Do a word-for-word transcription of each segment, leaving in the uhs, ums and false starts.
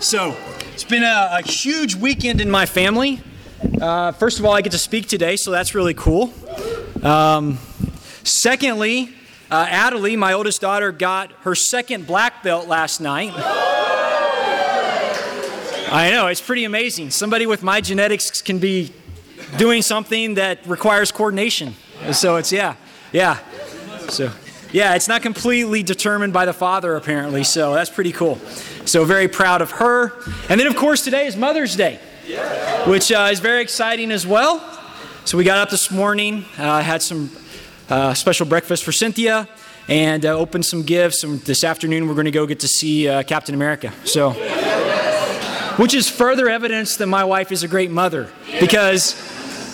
So, it's been a, a huge weekend in my family. Uh, first of all, I get to speak today, so that's really cool. Um, secondly, uh, Adelie, my oldest daughter, got her second black belt last night. I know, it's pretty amazing. Somebody with my genetics can be doing something that requires coordination. So it's, yeah, yeah. So, yeah, it's not completely determined by the father, apparently, so that's pretty cool. So very proud of her. And then, of course, today is Mother's Day, which uh, is very exciting as well. So we got up this morning, uh, had some uh, special breakfast for Cynthia, and uh, opened some gifts. And this afternoon, we're going to go get to see uh, Captain America. So, which is further evidence that my wife is a great mother, because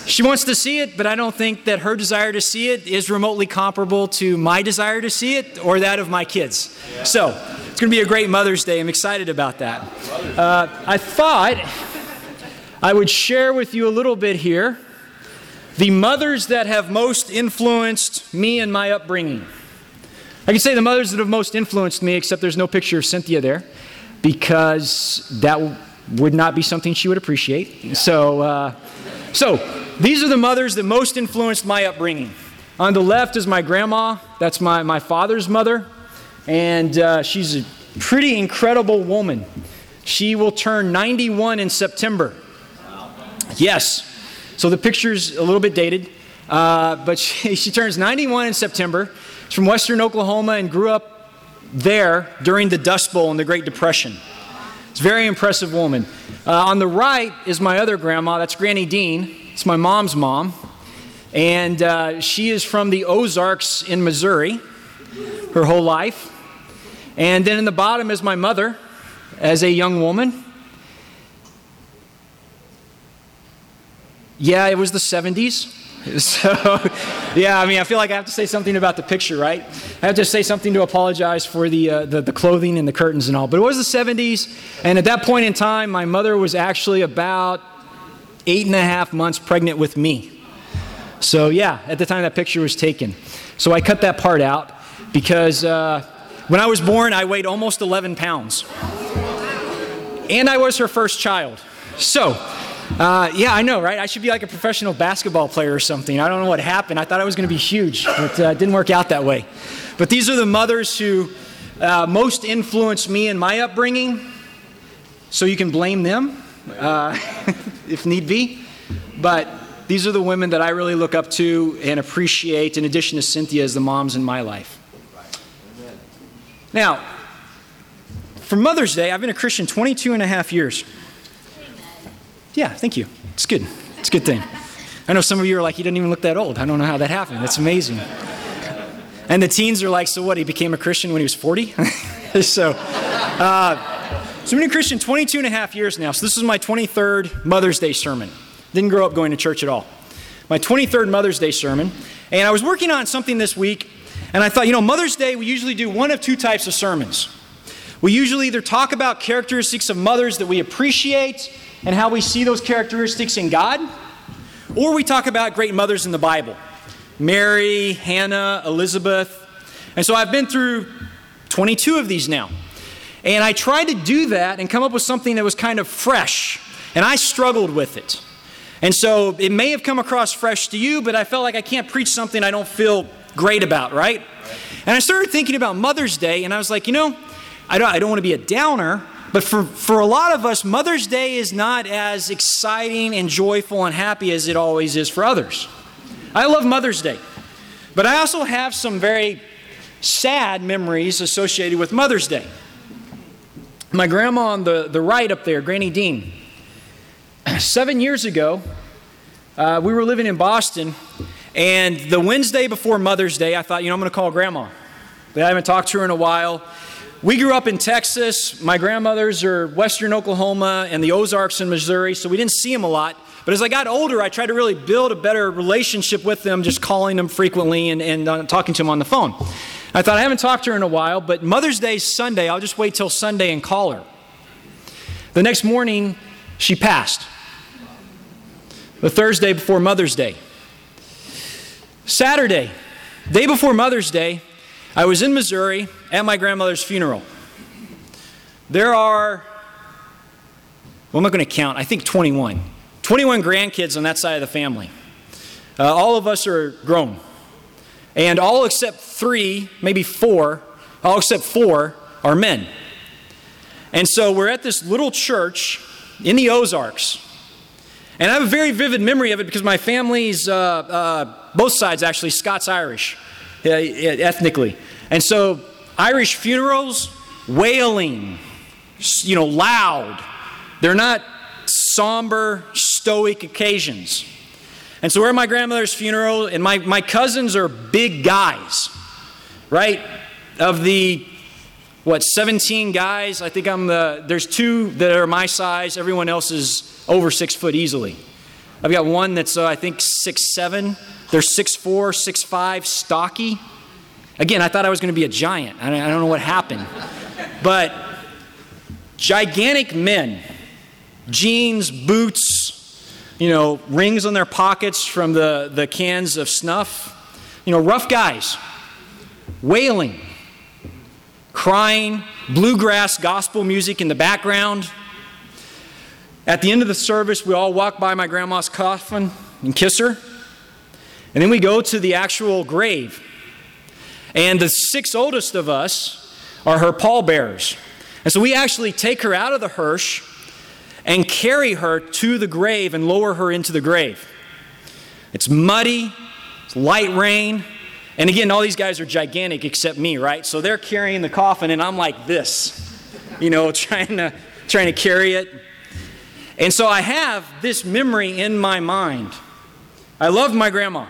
she wants to see it, but I don't think that her desire to see it is remotely comparable to my desire to see it or that of my kids. Yeah. So it's going to be a great Mother's Day. I'm excited about that. Uh, I thought I would share with you a little bit here the mothers that have most influenced me and my upbringing. I can say the mothers that have most influenced me, except there's no picture of Cynthia there, because that w- would not be something she would appreciate. Yeah. So, uh, so these are the mothers that most influenced my upbringing. On the left is my grandma. That's my, my father's mother. And uh, she's a pretty incredible woman. She will turn ninety-one in September. Yes. So the picture's a little bit dated. Uh, but she, she turns ninety-one in September. She's from Western Oklahoma and grew up there during the Dust Bowl and the Great Depression. It's a very impressive woman. Uh, on the right is my other grandma. That's Granny Dean. It's my mom's mom. And uh, she is from the Ozarks in Missouri her whole life. And then in the bottom is my mother as a young woman. Yeah, it was the seventies. So, yeah, I mean, I feel like I have to say something about the picture, right? I have to say something to apologize for the, uh, the, the clothing and the curtains and all. But it was the seventies, and at that point in time, my mother was actually about eight and a half months pregnant with me. So, yeah, at the time that picture was taken. So I cut that part out because uh, when I was born, I weighed almost eleven pounds. And I was her first child. So, uh, yeah, I know, right? I should be like a professional basketball player or something. I don't know what happened. I thought I was going to be huge, but uh, it didn't work out that way. But these are the mothers who uh, most influenced me in my upbringing. So you can blame them uh, if need be. But these are the women that I really look up to and appreciate, in addition to Cynthia, as the moms in my life. Now, for Mother's Day, I've been a Christian twenty-two and a half years. Yeah, thank you. It's good. It's a good thing. I know some of you are like, he doesn't even look that old. I don't know how that happened. That's amazing. And the teens are like, so what, he became a Christian when he was forty? so, uh, so I've been a Christian twenty-two and a half years now. So this is my twenty-third Mother's Day sermon. Didn't grow up going to church at all. My twenty-third Mother's Day sermon. And I was working on something this week, and I thought, you know, Mother's Day, we usually do one of two types of sermons. We usually either talk about characteristics of mothers that we appreciate and how we see those characteristics in God, or we talk about great mothers in the Bible. Mary, Hannah, Elizabeth. And so I've been through twenty-two of these now. And I tried to do that and come up with something that was kind of fresh, and I struggled with it. And so it may have come across fresh to you, but I felt like I can't preach something I don't feel great about, right? And I started thinking about Mother's Day, and I was like, you know, I don't, I don't want to be a downer, but for, for a lot of us, Mother's Day is not as exciting and joyful and happy as it always is for others. I love Mother's Day, but I also have some very sad memories associated with Mother's Day. My grandma on the, the right up there, Granny Dean. Seven years ago, uh, we were living in Boston, and the Wednesday before Mother's Day, I thought, you know, I'm going to call Grandma. But I haven't talked to her in a while. We grew up in Texas. My grandmothers are Western Oklahoma and the Ozarks in Missouri, so we didn't see them a lot. But as I got older, I tried to really build a better relationship with them, just calling them frequently and, and uh, talking to them on the phone. I thought, I haven't talked to her in a while, but Mother's Day is Sunday. I'll just wait till Sunday and call her. The next morning, she passed. The Thursday before Mother's Day. Saturday, day before Mother's Day, I was in Missouri at my grandmother's funeral. There are, well, I'm not going to count, I think twenty-one. twenty-one grandkids on that side of the family. Uh, all of us are grown. And all except three, maybe four, all except four are men. And so we're at this little church in the Ozarks. And I have a very vivid memory of it because my family's, uh, uh, both sides actually, Scots Irish, uh, ethnically. And so Irish funerals, wailing, you know, loud. They're not somber, stoic occasions. And so we're at my grandmother's funeral, and my, my cousins are big guys, right? Of the, what, seventeen guys? I think I'm the, there's two that are my size. Everyone else is over six foot easily. I've got one that's, uh, I think, six seven. They're six four, six five, stocky. Again, I thought I was going to be a giant. I don't, I don't know what happened. But gigantic men, jeans, boots, you know, rings on their pockets from the, the cans of snuff. You know, rough guys, wailing, crying, bluegrass gospel music in the background. At the end of the service, we all walk by my grandma's coffin and kiss her. And then we go to the actual grave. And the six oldest of us are her pallbearers. And so we actually take her out of the hearse and carry her to the grave and lower her into the grave. It's muddy, it's light rain. And again, all these guys are gigantic except me, right? So they're carrying the coffin and I'm like this, you know, trying to, trying to carry it. And so I have this memory in my mind. I love my grandma.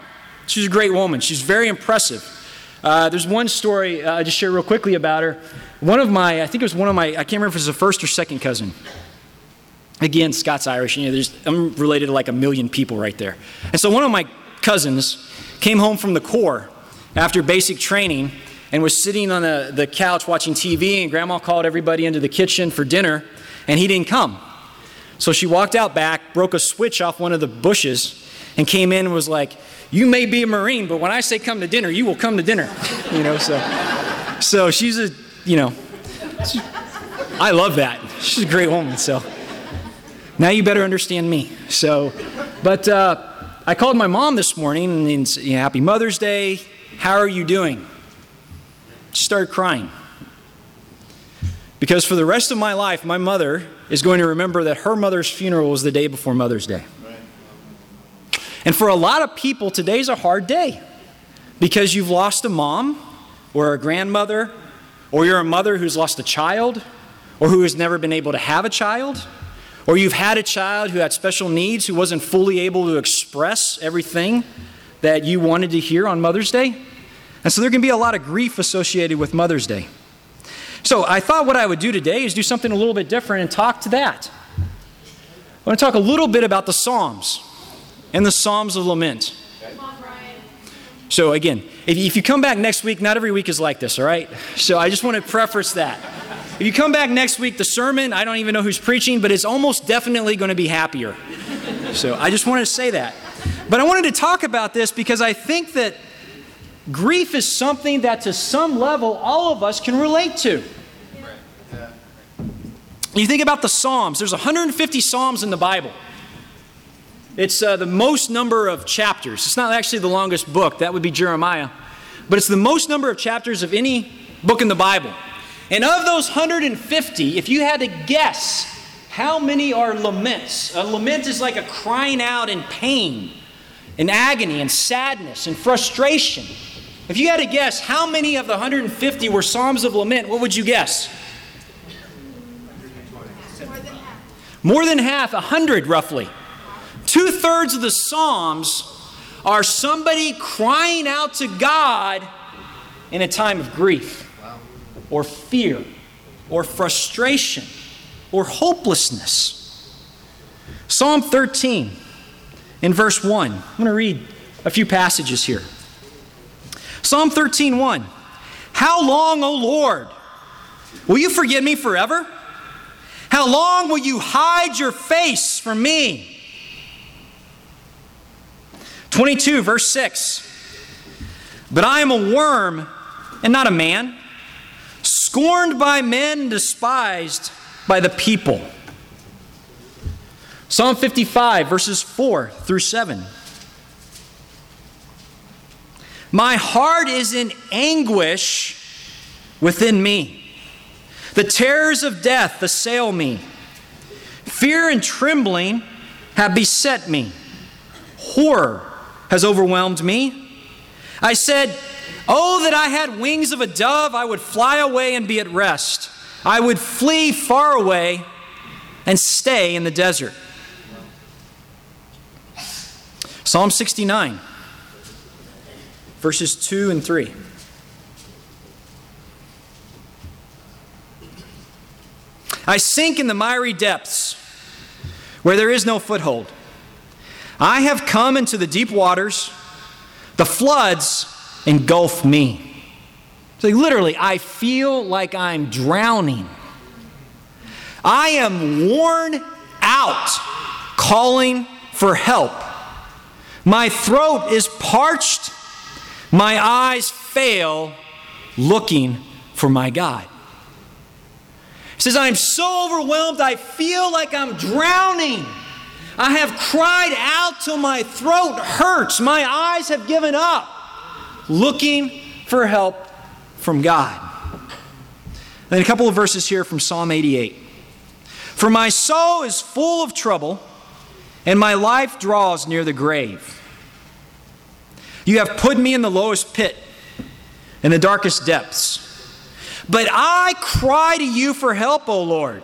She's a great woman. She's very impressive. Uh, there's one story uh, I just share real quickly about her. One of my, I think it was one of my, I can't remember if it was a first or second cousin. Again, Scots Irish. You know, there's, I'm related to like a million people right there. And so one of my cousins came home from the Corps after basic training and was sitting on the, the couch watching T V, and Grandma called everybody into the kitchen for dinner, and he didn't come. So she walked out back, broke a switch off one of the bushes, and came in and was like, "You may be a Marine, but when I say come to dinner, you will come to dinner." You know, so so she's a, you know, she, I love that. She's a great woman, so. Now you better understand me. So, but uh, I called my mom this morning, and said, "Happy Mother's Day. How are you doing?" She started crying. Because for the rest of my life, my mother is going to remember that her mother's funeral was the day before Mother's Day. And for a lot of people, today's a hard day because you've lost a mom or a grandmother, or you're a mother who's lost a child or who has never been able to have a child, or you've had a child who had special needs who wasn't fully able to express everything that you wanted to hear on Mother's Day. And so there can be a lot of grief associated with Mother's Day. So I thought what I would do today is do something a little bit different and talk to that. I want to talk a little bit about the Psalms and the Psalms of Lament. So again, if, if you come back next week, not every week is like this, all right? So I just want to preface that. If you come back next week, the sermon, I don't even know who's preaching, but it's almost definitely going to be happier. So I just wanted to say that. But I wanted to talk about this because I think that grief is something that to some level all of us can relate to. You think about the Psalms. There's one hundred fifty Psalms in the Bible. It's uh, the most number of chapters. It's not actually the longest book. That would be Jeremiah. But it's the most number of chapters of any book in the Bible. And of those one hundred fifty, if you had to guess how many are laments, a lament is like a crying out in pain, in agony, and sadness, and frustration. If you had to guess how many of the one hundred fifty were Psalms of Lament, what would you guess? More than half. More than half, one hundred roughly. Two-thirds of the Psalms are somebody crying out to God in a time of grief or fear or frustration or hopelessness. Psalm thirteen in verse one. I'm going to read a few passages here. Psalm thirteen, one. "How long, O Lord, will you forget me forever? How long will you hide your face from me?" twenty-two, verse six. "But I am a worm and not a man, scorned by men, despised by the people. Psalm fifty-five, verses four through seven. My heart is in anguish within me. The terrors of death assail me. Fear and trembling have beset me. Horror has overwhelmed me. I said, oh, that I had wings of a dove, I would fly away and be at rest. I would flee far away and stay in the desert. Psalm sixty-nine, verses two and three. I sink in the miry depths where there is no foothold. I have come into the deep waters. The floods engulf me. So literally, I feel like I'm drowning. I am worn out, calling for help. My throat is parched. My eyes fail, looking for my God. He says, I am so overwhelmed, I feel like I'm drowning. I have cried out till my throat hurts. My eyes have given up, looking for help from God. And a couple of verses here from Psalm eighty-eight. For my soul is full of trouble, and my life draws near the grave. You have put me in the lowest pit, in the darkest depths. But I cry to you for help, O Lord.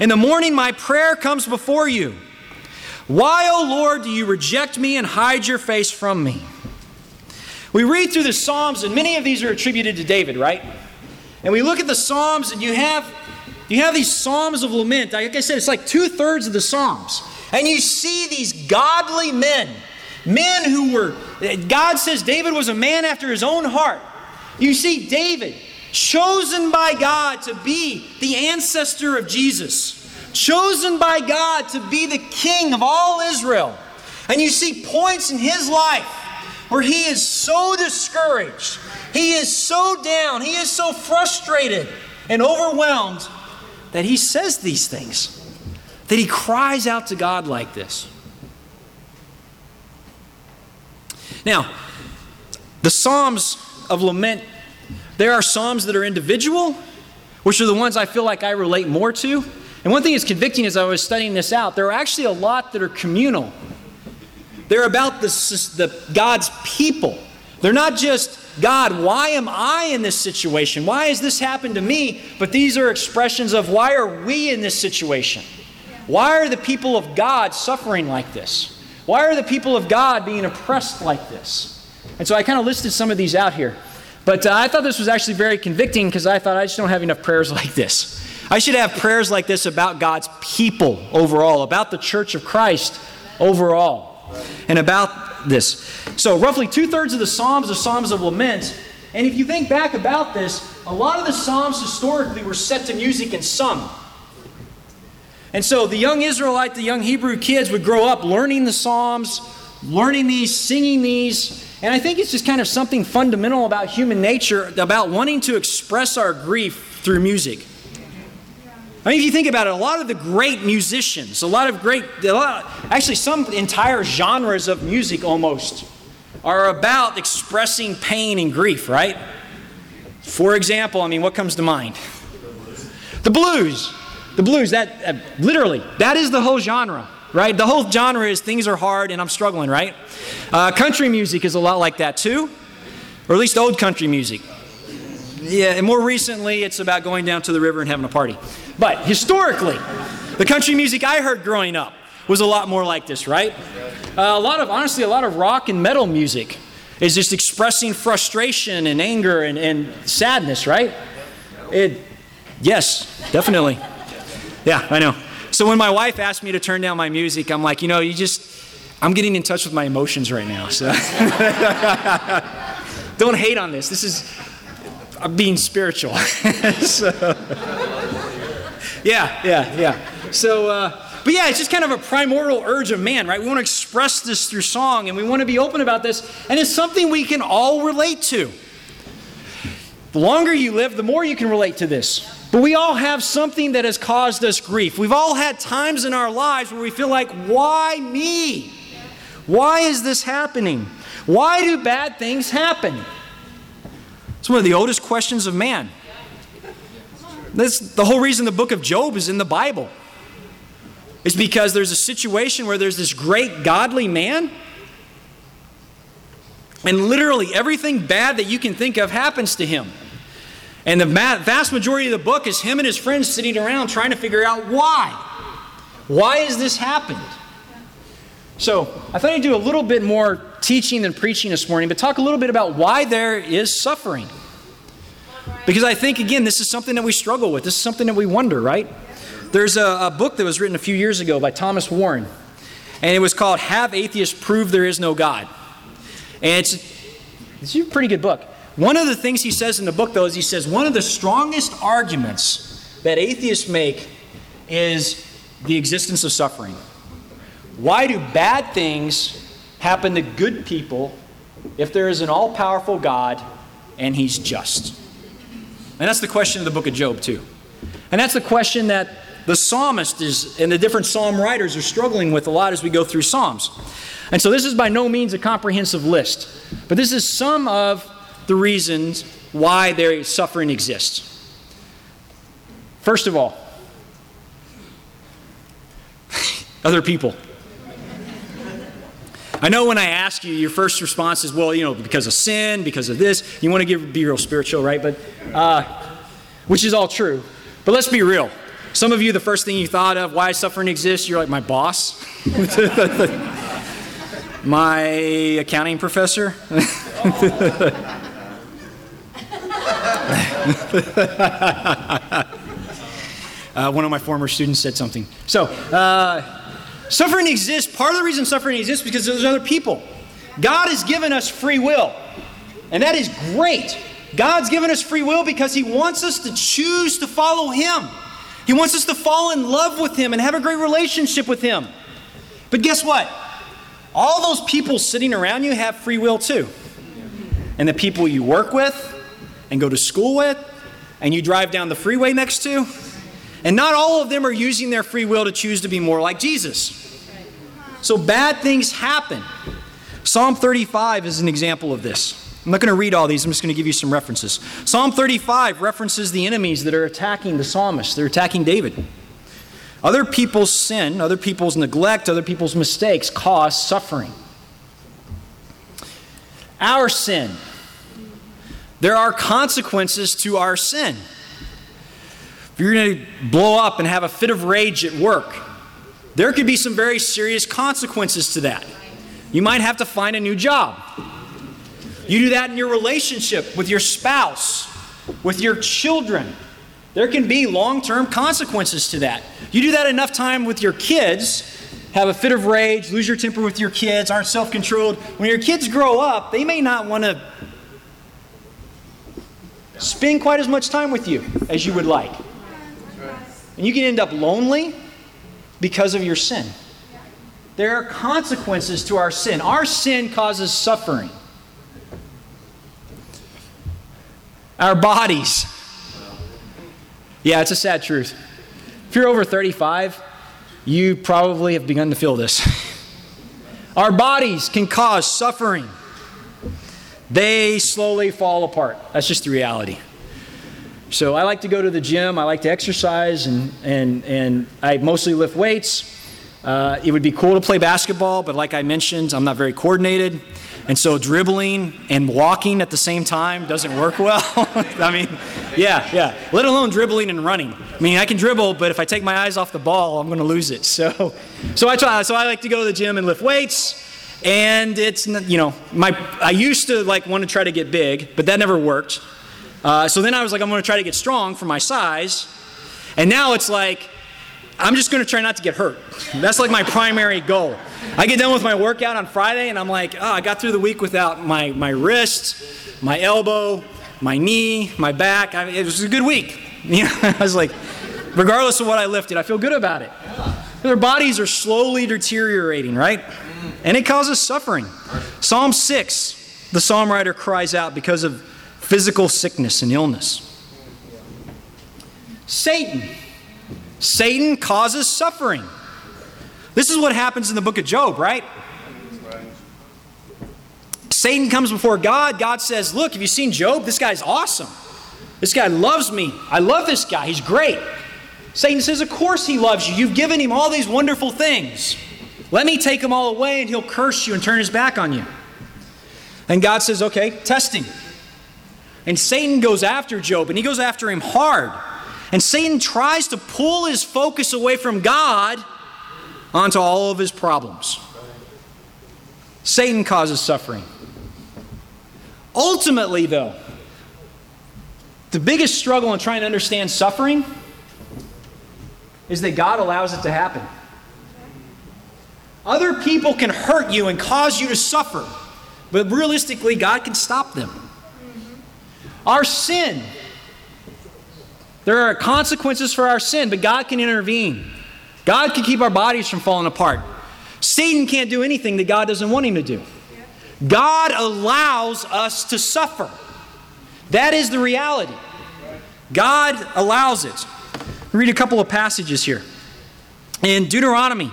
In the morning my prayer comes before you. Why, O Lord, do you reject me and hide your face from me? We read through the Psalms, and many of these are attributed to David, right? And we look at the Psalms, and you have, you have these Psalms of Lament. Like I said, it's like two-thirds of the Psalms. And you see these godly men, men who were, God says David was a man after his own heart. You see David, chosen by God to be the ancestor of Jesus, chosen by God to be the king of all Israel. And you see points in his life where he is so discouraged, he is so down, he is so frustrated and overwhelmed that he says these things, that he cries out to God like this. Now, the Psalms of Lament, there are Psalms that are individual, which are the ones I feel like I relate more to. And one thing that's convicting as I was studying this out, there are actually a lot that are communal. They're about the, the God's people. They're not just, God, why am I in this situation? Why has this happened to me? But these are expressions of, why are we in this situation? Why are the people of God suffering like this? Why are the people of God being oppressed like this? And so I kind of listed some of these out here. But uh, I thought this was actually very convicting, because I thought I just don't have enough prayers like this. I should have prayers like this about God's people overall, about the Church of Christ overall, and about this. So roughly two-thirds of the Psalms are Psalms of Lament. And if you think back about this, a lot of the Psalms historically were set to music and sung. And so the young Israelite, the young Hebrew kids would grow up learning the Psalms, learning these, singing these. And I think it's just kind of something fundamental about human nature, about wanting to express our grief through music. I mean, if you think about it, a lot of the great musicians, a lot of great, a lot, actually some entire genres of music almost are about expressing pain and grief, right? For example, I mean, what comes to mind? The blues. The blues, that uh, literally, that is the whole genre, right? The whole genre is things are hard and I'm struggling, right? Uh, country music is a lot like that too, or at least old country music. Yeah, and more recently, it's about going down to the river and having a party. But historically, the country music I heard growing up was a lot more like this, right? Uh, a lot of, honestly, a lot of rock and metal music is just expressing frustration and anger and, and sadness, right? It, yes, definitely. Yeah, I know. So when my wife asked me to turn down my music, I'm like, you know, you just, I'm getting in touch with my emotions right now. So don't hate on this. This is, I'm being spiritual. So, yeah, yeah, yeah. So, uh, but yeah, it's just kind of a primordial urge of man, right? We want to express this through song, and we want to be open about this, and it's something we can all relate to. The longer you live, the more you can relate to this. But we all have something that has caused us grief. We've all had times in our lives where we feel like, why me? Why is this happening? Why do bad things happen? It's one of the oldest questions of man. That's the whole reason the book of Job is in the Bible. It's because there's a situation where there's this great godly man, and literally everything bad that you can think of happens to him. And the vast majority of the book is him and his friends sitting around trying to figure out why. Why has this happened? So I thought I'd do a little bit more teaching than preaching this morning, but talk a little bit about why there is suffering. Because I think, again, this is something that we struggle with. This is something that we wonder, right? There's a, a book that was written a few years ago by Thomas Warren, and it was called Have Atheists Prove There Is No God? And it's, it's a pretty good book. One of the things he says in the book, though, is he says one of the strongest arguments that atheists make is the existence of suffering. Why do bad things happen to good people if there is an all-powerful God and he's just? And that's the question of the book of Job, too. And that's the question that the psalmist is, and the different psalm writers are struggling with a lot as we go through Psalms. And so this is by no means a comprehensive list, but this is some of the reasons why their suffering exists. First of all, other people. I know when I ask you, your first response is, well, you know, because of sin, because of this. You want to give, be real spiritual, right? But uh, which is all true. But let's be real. Some of you, the first thing you thought of, why suffering exists, you're like, my boss? My accounting professor? uh, one of my former students said something. So, uh... Suffering exists. Part of the reason suffering exists is because there's other people. God has given us free will, and that is great. God's given us free will because he wants us to choose to follow him. He wants us to fall in love with him and have a great relationship with him. But guess what? All those people sitting around you have free will too. And the people you work with and go to school with and you drive down the freeway next to, and not all of them are using their free will to choose to be more like Jesus. So bad things happen. Psalm thirty-five is an example of this. I'm not going to read all these. I'm just going to give you some references. Psalm thirty-five references the enemies that are attacking the psalmist. They're attacking David. Other people's sin, other people's neglect, other people's mistakes cause suffering. Our sin. There are consequences to our sin. If you're going to blow up and have a fit of rage at work, there could be some very serious consequences to that. You might have to find a new job. You do that in your relationship with your spouse, with your children. There can be long-term consequences to that. You do that enough time with your kids, have a fit of rage, lose your temper with your kids, aren't self-controlled. When your kids grow up, they may not want to spend quite as much time with you as you would like. And you can end up lonely because of your sin. There are consequences to our sin. Our sin causes suffering. Our bodies. Yeah, it's a sad truth. If you're over thirty-five, you probably have begun to feel this. Our bodies can cause suffering. They slowly fall apart. That's just the reality. So I like to go to the gym, I like to exercise, and and, and I mostly lift weights. Uh, it would be cool to play basketball, but like I mentioned, I'm not very coordinated. And so dribbling and walking at the same time doesn't work well. I mean, yeah, yeah. Let alone dribbling and running. I mean, I can dribble, but if I take my eyes off the ball, I'm going to lose it. So so I try. So I like to go to the gym and lift weights. And it's, you know, my I used to like want to try to get big, but that never worked. Uh, so then I was like, I'm going to try to get strong for my size. And now it's like, I'm just going to try not to get hurt. That's like my primary goal. I get done with my workout on Friday and I'm like, oh, I got through the week without my, my wrist, my elbow, my knee, my back. I, it was a good week. You know, I was like, regardless of what I lifted, I feel good about it. Their bodies are slowly deteriorating, right? And it causes suffering. Psalm six, the psalm writer cries out because of physical sickness and illness. Satan. Satan causes suffering. This is what happens in the book of Job, right? Satan comes before God. God says, look, have you seen Job? This guy's awesome. This guy loves me. I love this guy. He's great. Satan says, of course he loves you. You've given him all these wonderful things. Let me take them all away and he'll curse you and turn his back on you. And God says, okay, test him. And Satan goes after Job, and he goes after him hard. And Satan tries to pull his focus away from God onto all of his problems. Satan causes suffering. Ultimately, though, the biggest struggle in trying to understand suffering is that God allows it to happen. Other people can hurt you and cause you to suffer, but realistically, God can stop them. Our sin, there are consequences for our sin, but God can intervene. God can keep our bodies from falling apart. Satan can't do anything that God doesn't want him to do. God allows us to suffer. That is the reality. God allows it. Read a couple of passages here. In Deuteronomy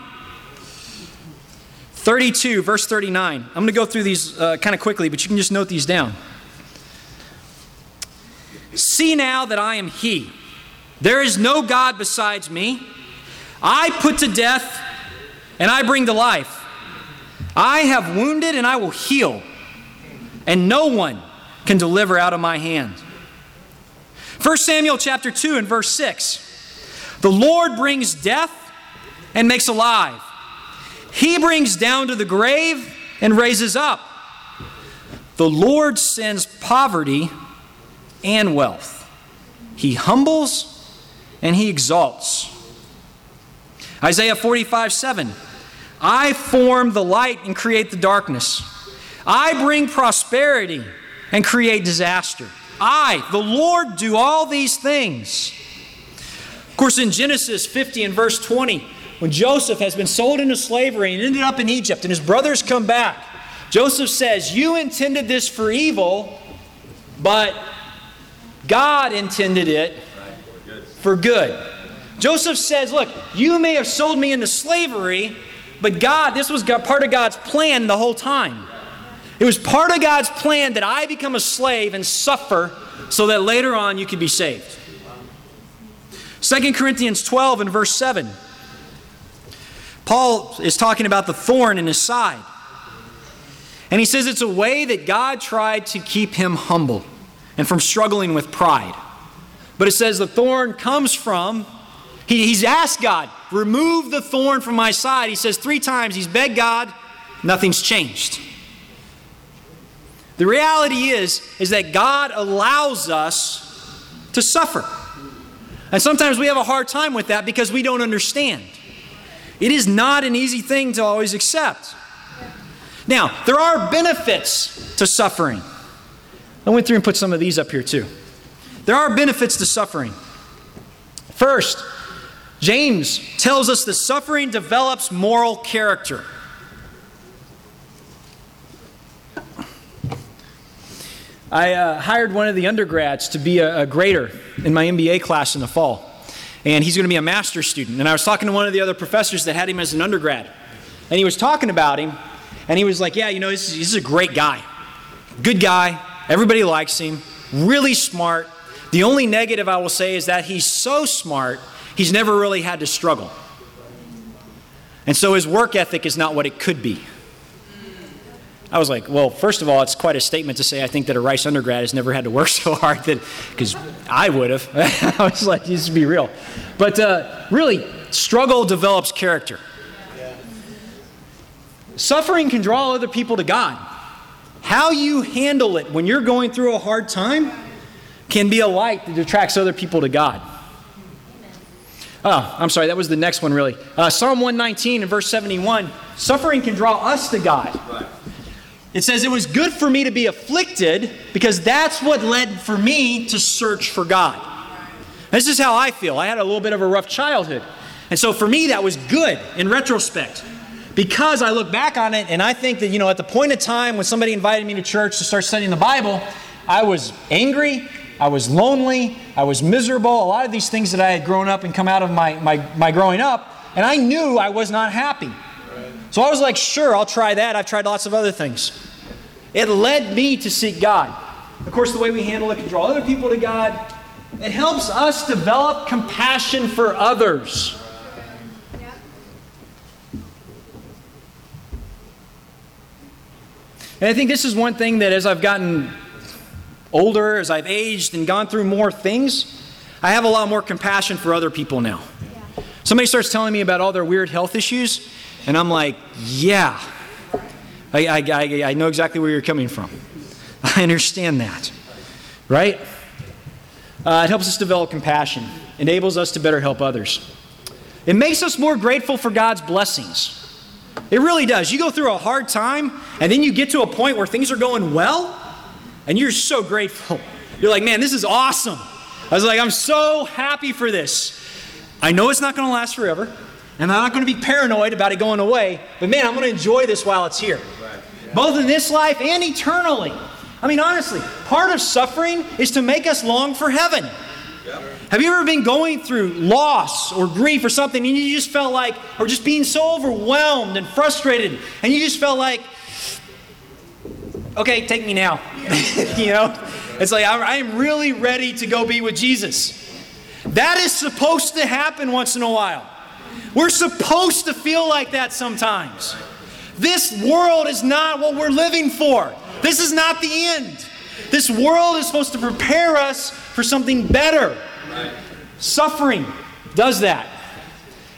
thirty-two, verse thirty-nine. I'm going to go through these uh, kind of quickly, but you can just note these down. See now that I am He. There is no God besides me. I put to death and I bring to life. I have wounded and I will heal. And no one can deliver out of my hand. First Samuel chapter two and verse six. The Lord brings death and makes alive. He brings down to the grave and raises up. The Lord sends poverty and wealth. He humbles and he exalts. Isaiah forty-five, seven. I form the light and create the darkness. I bring prosperity and create disaster. I, the Lord, do all these things. Of course, in Genesis fifty and verse twenty, when Joseph has been sold into slavery and ended up in Egypt, and his brothers come back, Joseph says, you intended this for evil, but God intended it for good. Joseph says, look, you may have sold me into slavery, but God, this was part of God's plan the whole time. It was part of God's plan that I become a slave and suffer so that later on you could be saved. Second Corinthians twelve and verse seven. Paul is talking about the thorn in his side. And he says it's a way that God tried to keep him humble and from struggling with pride. But it says the thorn comes from, he, he's asked God, remove the thorn from my side. He says three times, he's begged God, nothing's changed. The reality is, is that God allows us to suffer. And sometimes we have a hard time with that because we don't understand. It is not an easy thing to always accept. Now, there are benefits to suffering. I went through and put some of these up here too. There are benefits to suffering. First, James tells us that suffering develops moral character. I uh, hired one of the undergrads to be a, a grader in my M B A class in the fall. And he's going to be a master's student. And I was talking to one of the other professors that had him as an undergrad. And he was talking about him. And he was like, yeah, you know, this, this is a great guy. Good guy. Everybody likes him. Really smart. The only negative I will say is that he's so smart, he's never really had to struggle. And so his work ethic is not what it could be. I was like, well, first of all, it's quite a statement to say I think that a Rice undergrad has never had to work so hard, that because I would have. I was like, this would be real. But uh, really, struggle develops character. Yeah. Suffering can draw other people to God. How you handle it when you're going through a hard time can be a light that attracts other people to God. Oh, I'm sorry, that was the next one, really. Uh, Psalm one nineteen and verse seventy-one, suffering can draw us to God. Right. It says, it was good for me to be afflicted because that's what led for me to search for God. This is how I feel. I had a little bit of a rough childhood. And so for me, that was good in retrospect because I look back on it and I think that, you know, at the point of time when somebody invited me to church to start studying the Bible, I was angry, I was lonely, I was miserable, a lot of these things that I had grown up and come out of my, my, my growing up, and I knew I was not happy. So I was like, sure, I'll try that. I've tried lots of other things. It led me to seek God. Of course, the way we handle it can draw other people to God. It helps us develop compassion for others. Yeah. And I think this is one thing that as I've gotten older, as I've aged and gone through more things, I have a lot more compassion for other people now. Yeah. Somebody starts telling me about all their weird health issues, and I'm like, yeah, I, I, I, I know exactly where you're coming from. I understand that, right? Uh, it helps us develop compassion, enables us to better help others. It makes us more grateful for God's blessings. It really does. You go through a hard time, and then you get to a point where things are going well, and you're so grateful. You're like, man, this is awesome. I was like, I'm so happy for this. I know it's not going to last forever. And I'm not going to be paranoid about it going away, but man, I'm going to enjoy this while it's here. Right. Yeah. Both in this life and eternally. I mean, honestly, part of suffering is to make us long for heaven. Yeah. Have you ever been going through loss or grief or something, and you just felt like, or just being so overwhelmed and frustrated, and you just felt like, okay, take me now. You know, it's like, I am really ready to go be with Jesus. That is supposed to happen once in a while. We're supposed to feel like that sometimes. This world is not what we're living for. This is not the end. This world is supposed to prepare us for something better. Right. Suffering does that.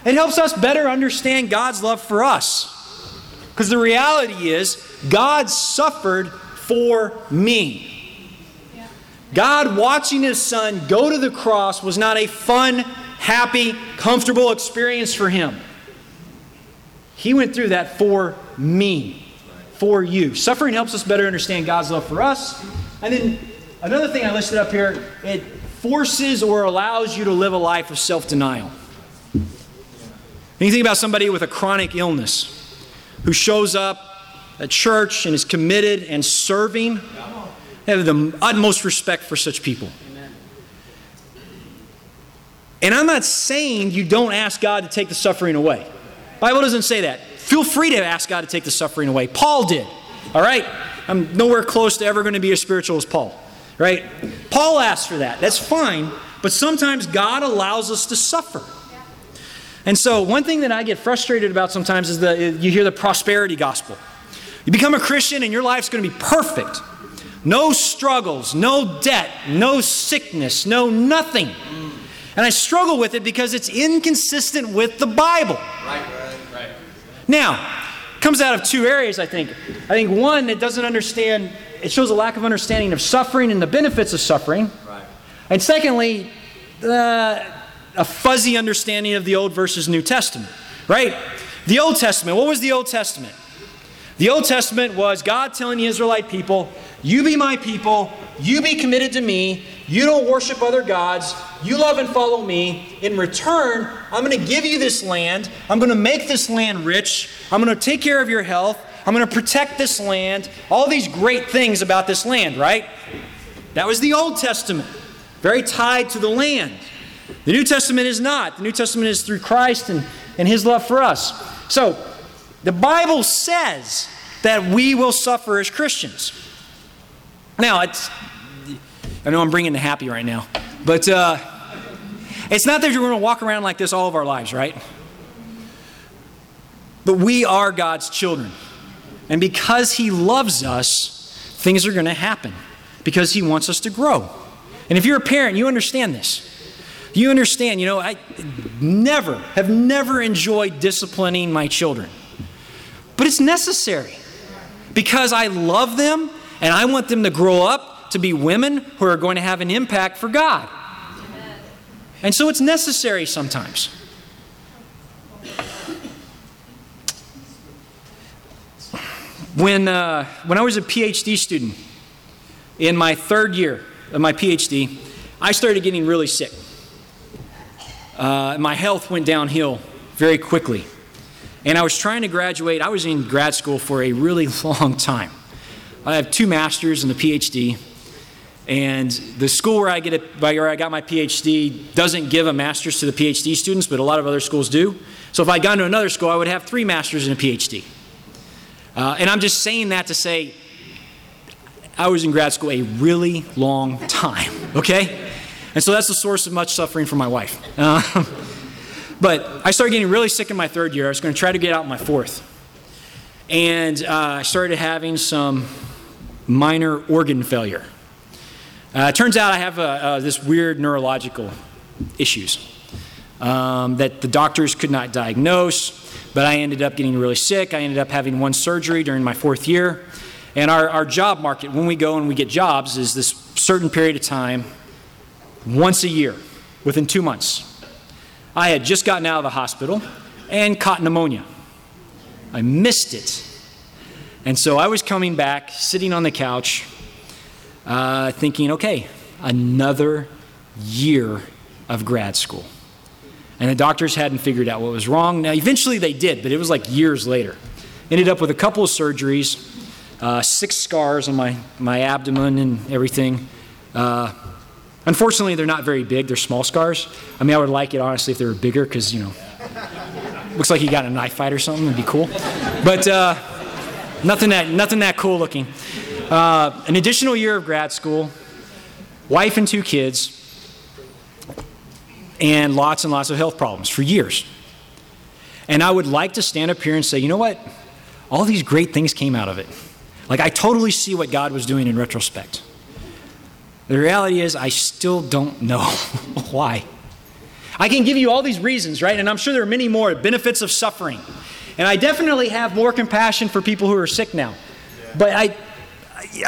It helps us better understand God's love for us. Because the reality is, God suffered for me. Yeah. God watching His Son go to the cross was not a fun, happy, comfortable experience for Him. He went through that for me, for you. Suffering helps us better understand God's love for us. And then another thing I listed up here, it forces or allows you to live a life of self-denial. When you think about somebody with a chronic illness who shows up at church and is committed and serving, I have the utmost respect for such people. And I'm not saying you don't ask God to take the suffering away. The Bible doesn't say that. Feel free to ask God to take the suffering away. Paul did. All right? I'm nowhere close to ever going to be as spiritual as Paul. Right? Paul asked for that. That's fine. But sometimes God allows us to suffer. And so one thing that I get frustrated about sometimes is that you hear the prosperity gospel. You become a Christian and your life's going to be perfect. No struggles, no debt, no sickness, no nothing. And I struggle with it because it's inconsistent with the Bible. Right, right, right. Now, it comes out of two areas, I think. I think one, it doesn't understand, it shows a lack of understanding of suffering and the benefits of suffering. Right. And secondly, uh, a fuzzy understanding of the Old versus New Testament, right? The Old Testament, what was the Old Testament? The Old Testament was God telling the Israelite people, you be my people, you be committed to me, you don't worship other gods, you love and follow me. In return, I'm going to give you this land. I'm going to make this land rich. I'm going to take care of your health. I'm going to protect this land. All these great things about this land, right? That was the Old Testament, very tied to the land. The New Testament is not. The New Testament is through Christ and, and His love for us. So, the Bible says that we will suffer as Christians. Now, it's, I know I'm bringing the happy right now, but uh, it's not that we're going to walk around like this all of our lives, right? But we are God's children. And because He loves us, things are going to happen because He wants us to grow. And if you're a parent, you understand this. You understand, you know, I never, have never enjoyed disciplining my children. But it's necessary because I love them and I want them to grow up to be women who are going to have an impact for God. Amen. And so it's necessary sometimes. When uh, when I was a PhD student, in my third year of my PhD, I started getting really sick. Uh, my health went downhill very quickly. And I was trying to graduate. I was in grad school for a really long time. I have two Masters and a PhD. And the school where I get it, where I got my PhD doesn't give a master's to the PhD students, but a lot of other schools do. So if I'd gone to another school, I would have three masters and a PhD. Uh, and I'm just saying that to say, I was in grad school a really long time, okay? And so that's the source of much suffering for my wife. Uh, but I started getting really sick in my third year. I was going to try to get out in my fourth. And uh, I started having some minor organ failure. Uh, it turns out I have uh, uh, this weird neurological issues um, that the doctors could not diagnose, but I ended up getting really sick. I ended up having one surgery during my fourth year. And our, our job market, when we go and we get jobs, is this certain period of time, once a year, within two months. I had just gotten out of the hospital and caught pneumonia. I missed it. And so I was coming back, sitting on the couch, Uh, thinking, okay, another year of grad school. And the doctors hadn't figured out what was wrong. Now, eventually they did, but it was like years later. Ended up with a couple of surgeries, uh, six scars on my, my abdomen and everything. Uh, unfortunately, they're not very big. They're small scars. I mean, I would like it, honestly, if they were bigger because, you know, looks like you got a knife fight or something. It'd be cool. But uh, nothing that nothing that cool looking. Uh, an additional year of grad school, wife and two kids, and lots and lots of health problems for years. And I would like to stand up here and say, you know what? All these great things came out of it. Like, I totally see what God was doing in retrospect. The reality is, I still don't know why. I can give you all these reasons, right? And I'm sure there are many more benefits of suffering. And I definitely have more compassion for people who are sick now. But I...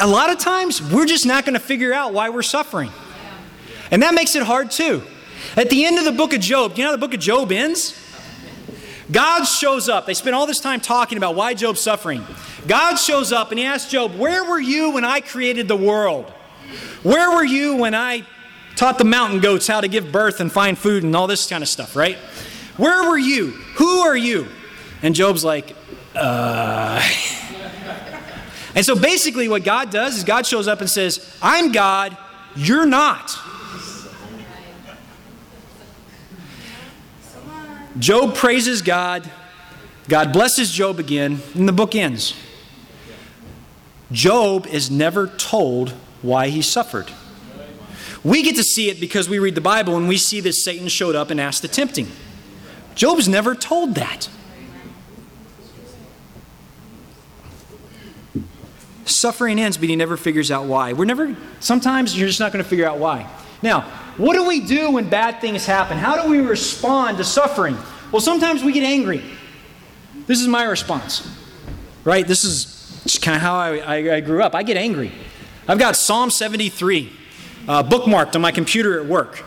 A lot of times, we're just not going to figure out why we're suffering. And that makes it hard, too. At the end of the book of Job, you know how the book of Job ends? God shows up. They spent all this time talking about why Job's suffering. God shows up and he asks Job, where were you when I created the world? Where were you when I taught the mountain goats how to give birth and find food and all this kind of stuff, right? Where were you? Who are you? And Job's like, uh... And so basically what God does is God shows up and says, I'm God, you're not. Job praises God. God blesses Job again, and the book ends. Job is never told why he suffered. We get to see it because we read the Bible and we see that Satan showed up and asked to tempt him. Job's never told that. Suffering ends, but he never figures out why. We're never, sometimes you're just not going to figure out why. Now, what do we do when bad things happen? How do we respond to suffering? Well, sometimes we get angry. This is my response, right? This is just kind of how I, I, I grew up. I get angry. I've got Psalm seventy-three uh, bookmarked on my computer at work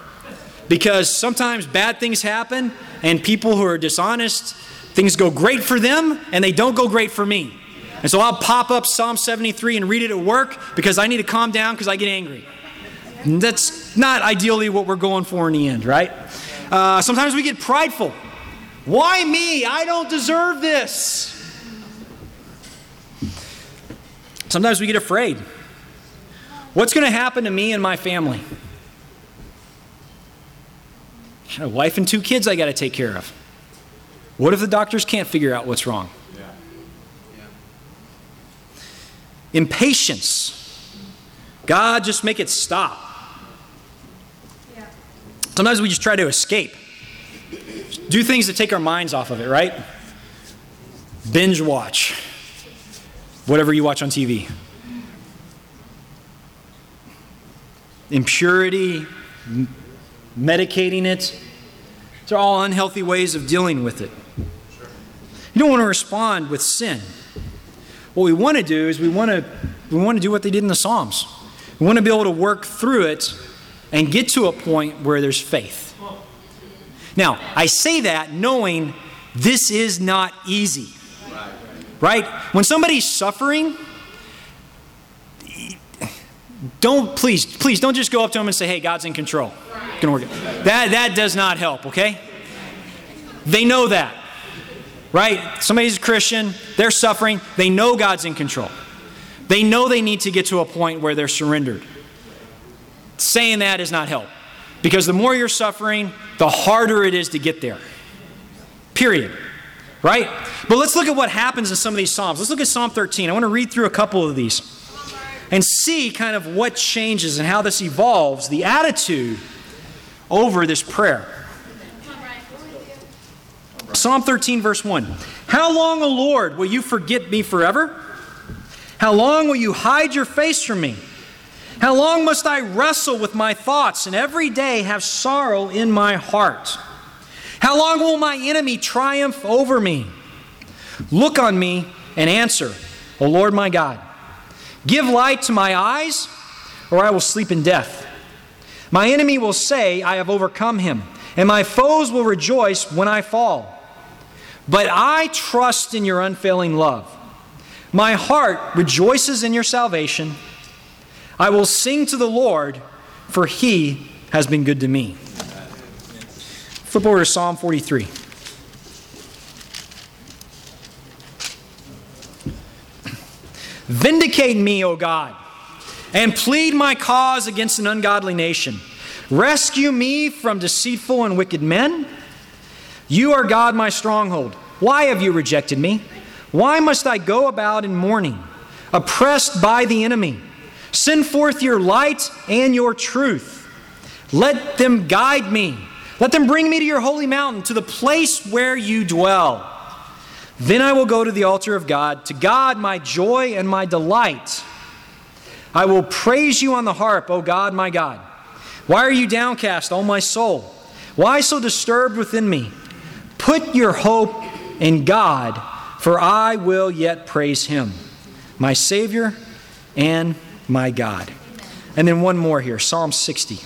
because sometimes bad things happen and people who are dishonest, things go great for them and they don't go great for me. And so I'll pop up Psalm seventy-three and read it at work because I need to calm down because I get angry. And that's not ideally what we're going for in the end, right? Uh, sometimes we get prideful. Why me? I don't deserve this. Sometimes we get afraid. What's going to happen to me and my family? I got a wife and two kids I got to take care of. What if the doctors can't figure out what's wrong? Impatience. God, just make it stop. Yeah. Sometimes we just try to escape. Do things to take our minds off of it, right? Binge watch. Whatever you watch on T V. Impurity, m- medicating it. These are all unhealthy ways of dealing with it. Sure. You don't want to respond with sin. What we want to do is we want to we want to do what they did in the Psalms. We want to be able to work through it and get to a point where there's faith. Now, I say that knowing this is not easy. Right? When somebody's suffering, don't please, please don't just go up to them and say, hey, God's in control. It's gonna work out. That that does not help, okay? They know that. Right? Somebody's a Christian. They're suffering. They know God's in control. They know they need to get to a point where they're surrendered. saying that is not help. Because the more you're suffering, the harder it is to get there. Period. Right? But let's look at what happens in some of these Psalms. Let's look at Psalm thirteen. I want to read through a couple of these and see kind of what changes and how this evolves, the attitude over this prayer. Psalm thirteen, verse one. How long, O Lord, will you forget me forever? How long will you hide your face from me? How long must I wrestle with my thoughts and every day have sorrow in my heart? How long will my enemy triumph over me? Look on me and answer, O Lord my God. Give light to my eyes, or I will sleep in death. My enemy will say, I have overcome him, and my foes will rejoice when I fall. But I trust in your unfailing love. My heart rejoices in your salvation. I will sing to the Lord, for he has been good to me. Flip over to Psalm forty-three. Vindicate me, O God, and plead my cause against an ungodly nation. Rescue me from deceitful and wicked men. You are God, my stronghold. Why have you rejected me? Why must I go about in mourning, oppressed by the enemy? Send forth your light and your truth. Let them guide me. Let them bring me to your holy mountain, to the place where you dwell. Then I will go to the altar of God, to God my joy and my delight. I will praise you on the harp, O God, my God. Why are you downcast, O my soul? Why so disturbed within me? Put your hope in God, for I will yet praise him, my Savior and my God. And then one more here, Psalm sixty.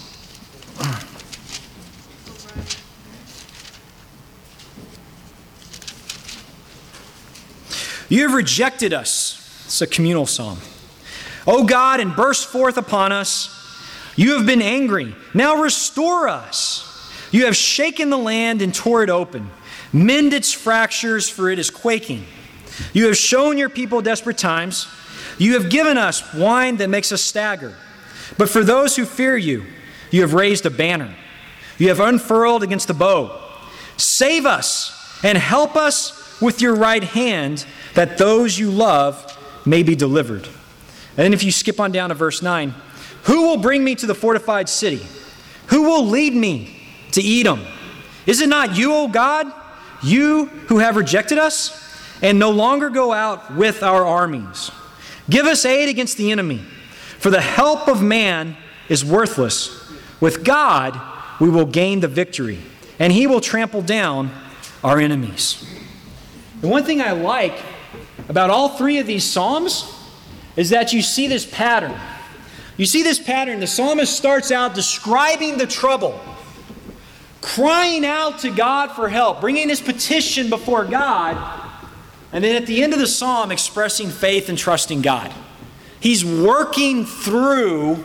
You have rejected us. It's a communal psalm. O God, and burst forth upon us. You have been angry. Now restore us. You have shaken the land and tore it open. Mend its fractures, for it is quaking. You have shown your people desperate times. You have given us wine that makes us stagger. But for those who fear you, you have raised a banner. You have unfurled against the bow. Save us and help us with your right hand, that those you love may be delivered. And then if you skip on down to verse nine, who will bring me to the fortified city? Who will lead me to Edom? Is it not you, O God, you who have rejected us and no longer go out with our armies? Give us aid against the enemy, for the help of man is worthless. With God, we will gain the victory, and he will trample down our enemies. The one thing I like about all three of these Psalms is that you see this pattern. You see this pattern. The psalmist starts out describing the trouble, crying out to God for help, bringing his petition before God, and then at the end of the psalm, expressing faith and trusting God. He's working through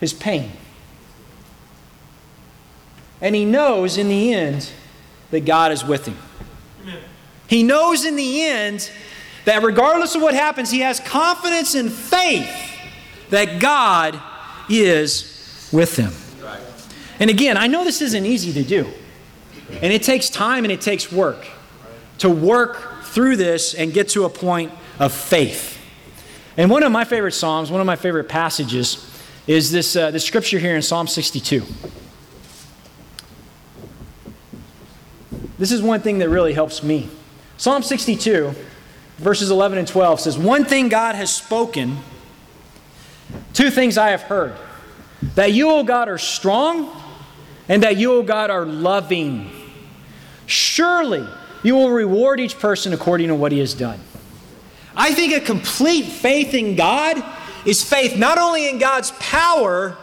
his pain. And he knows in the end that God is with him. Amen. He knows in the end that regardless of what happens, he has confidence and faith that God is with him. Right. And again, I know this isn't easy to do. And it takes time and it takes work to work through this and get to a point of faith. And one of my favorite psalms, one of my favorite passages, is this, uh, this scripture here in Psalm sixty-two. This is one thing that really helps me. Psalm sixty-two, verses eleven and twelve says, one thing God has spoken, two things I have heard, that you, O God, are strong, and that you, O God, are loving. Surely you will reward each person according to what he has done. I think a complete faith in God is faith not only in God's power,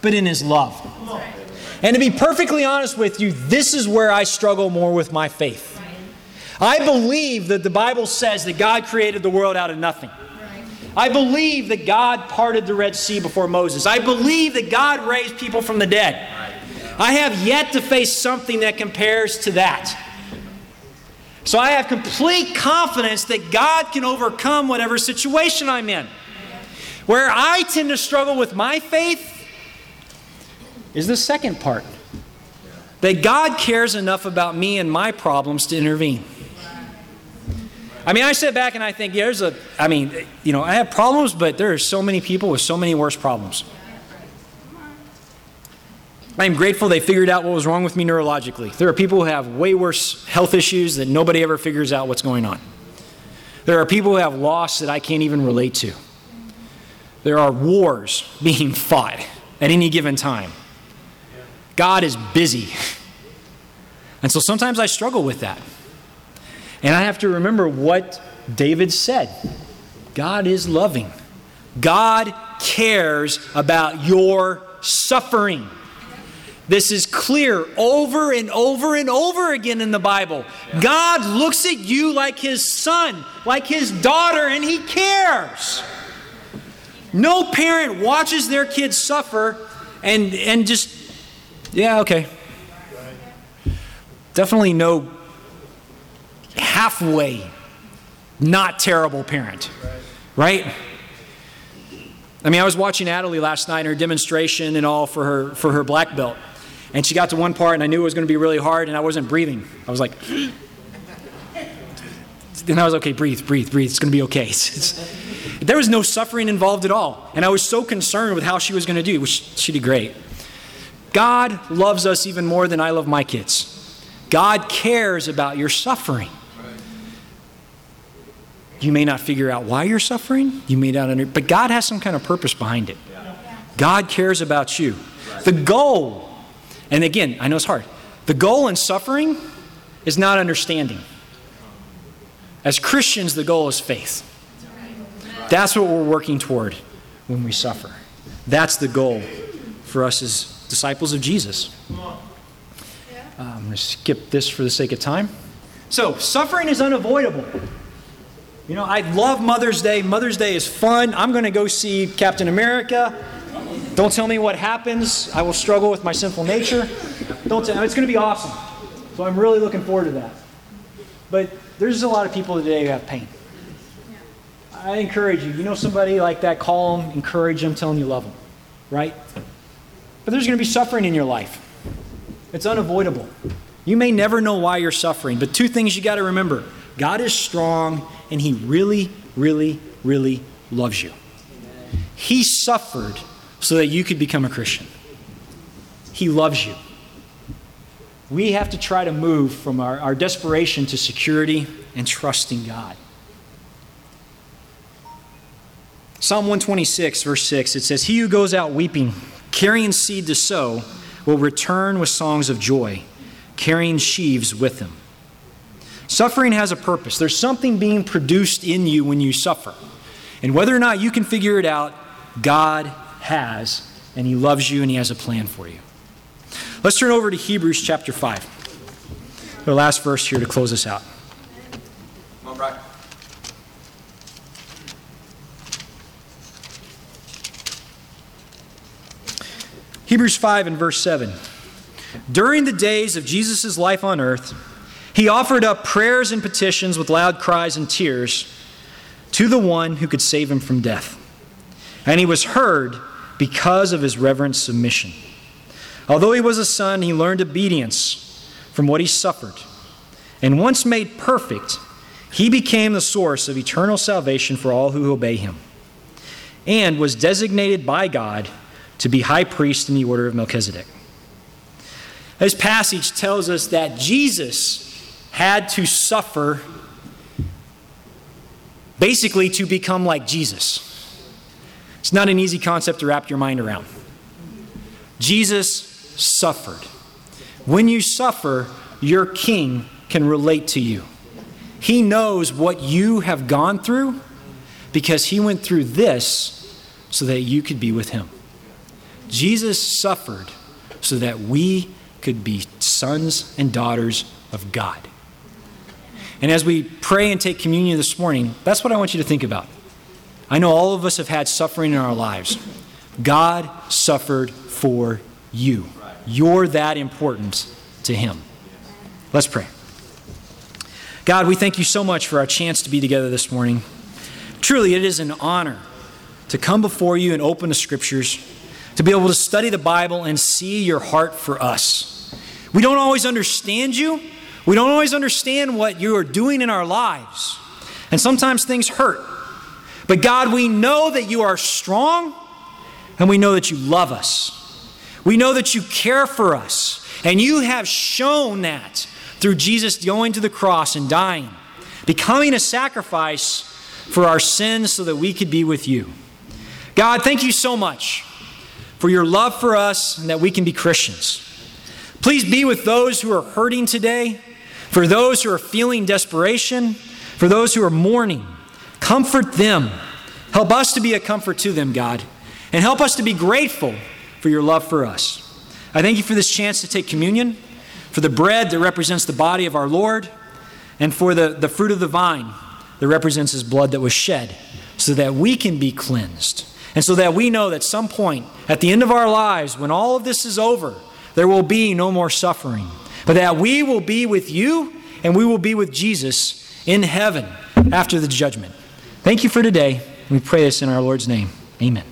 but in his love. And to be perfectly honest with you, this is where I struggle more with my faith. I believe that the Bible says that God created the world out of nothing. I believe that God parted the Red Sea before Moses. I believe that God raised people from the dead. I have yet to face something that compares to that. So I have complete confidence that God can overcome whatever situation I'm in. Where I tend to struggle with my faith is the second part. That God cares enough about me and my problems to intervene. I mean, I sit back and I think, yeah, there's a, I mean, you know, I have problems, but there are so many people with so many worse problems. I'm grateful they figured out what was wrong with me neurologically. There are people who have way worse health issues that nobody ever figures out what's going on. There are people who have loss that I can't even relate to. There are wars being fought at any given time. God is busy. And so sometimes I struggle with that. And I have to remember what David said. God is loving. God cares about your suffering. This is clear over and over and over again in the Bible. Yeah. God looks at you like his son, like his daughter, and he cares. No parent watches their kids suffer and, and just, yeah, okay. Definitely no halfway, not terrible parent, right? I mean, I was watching Adelie last night, her demonstration and all for her for her black belt. And she got to one part, and I knew it was going to be really hard, and I wasn't breathing. I was like, then I was, okay, breathe, breathe, breathe. It's going to be okay. There was no suffering involved at all. And I was so concerned with how she was going to do, which she did great. God loves us even more than I love my kids. God cares about your suffering. You may not figure out why you're suffering. You may not understand, but God has some kind of purpose behind it. God cares about you. The goal. And again, I know it's hard. The goal in suffering is not understanding. As Christians, the goal is faith. That's what we're working toward when we suffer. That's the goal for us as disciples of Jesus. Uh, I'm going to skip this for the sake of time. So, suffering is unavoidable. You know, I love Mother's Day. Mother's Day is fun. I'm going to go see Captain America. Don't tell me what happens. I will struggle with my sinful nature. Don't tell me. It's going to be awesome. So I'm really looking forward to that. But there's a lot of people today who have pain. I encourage you. You know somebody like that, call them, encourage them, tell them you love them. Right? But there's going to be suffering in your life. It's unavoidable. You may never know why you're suffering, but two things you got to remember. God is strong, and he really, really, really loves you. He suffered so that you could become a Christian. He loves you. We have to try to move from our, our desperation to security and trust in God. Psalm one twenty-six, verse six, it says, "He who goes out weeping, carrying seed to sow, will return with songs of joy, carrying sheaves with him." Suffering has a purpose. There's something being produced in you when you suffer. And whether or not you can figure it out, God has, and he loves you, and he has a plan for you. Let's turn over to Hebrews chapter five. The last verse here to close us out. All right. Hebrews five and verse seven. "During the days of Jesus' life on earth, he offered up prayers and petitions with loud cries and tears to the one who could save him from death. And he was heard because of his reverent submission. Although he was a son, he learned obedience from what he suffered. And once made perfect, he became the source of eternal salvation for all who obey him. And was designated by God to be high priest in the order of Melchizedek." This passage tells us that Jesus had to suffer basically to become like Jesus. It's not an easy concept to wrap your mind around. Jesus suffered. When you suffer, your king can relate to you. He knows what you have gone through because he went through this so that you could be with him. Jesus suffered so that we could be sons and daughters of God. And as we pray and take communion this morning, that's what I want you to think about. I know all of us have had suffering in our lives. God suffered for you. You're that important to him. Let's pray. God, we thank you so much for our chance to be together this morning. Truly, it is an honor to come before you and open the Scriptures, to be able to study the Bible and see your heart for us. We don't always understand you. We don't always understand what you are doing in our lives. And sometimes things hurt. But God, we know that you are strong, and we know that you love us. We know that you care for us. And you have shown that through Jesus going to the cross and dying, becoming a sacrifice for our sins so that we could be with you. God, thank you so much for your love for us and that we can be Christians. Please be with those who are hurting today, for those who are feeling desperation, for those who are mourning. Comfort them. Help us to be a comfort to them, God, and help us to be grateful for your love for us. I thank you for this chance to take communion, for the bread that represents the body of our Lord, and for the, the fruit of the vine that represents his blood that was shed so that we can be cleansed. And so that we know that some point at the end of our lives, when all of this is over, there will be no more suffering, but that we will be with you and we will be with Jesus in heaven after the judgment. Thank you for today. We pray this in our Lord's name. Amen.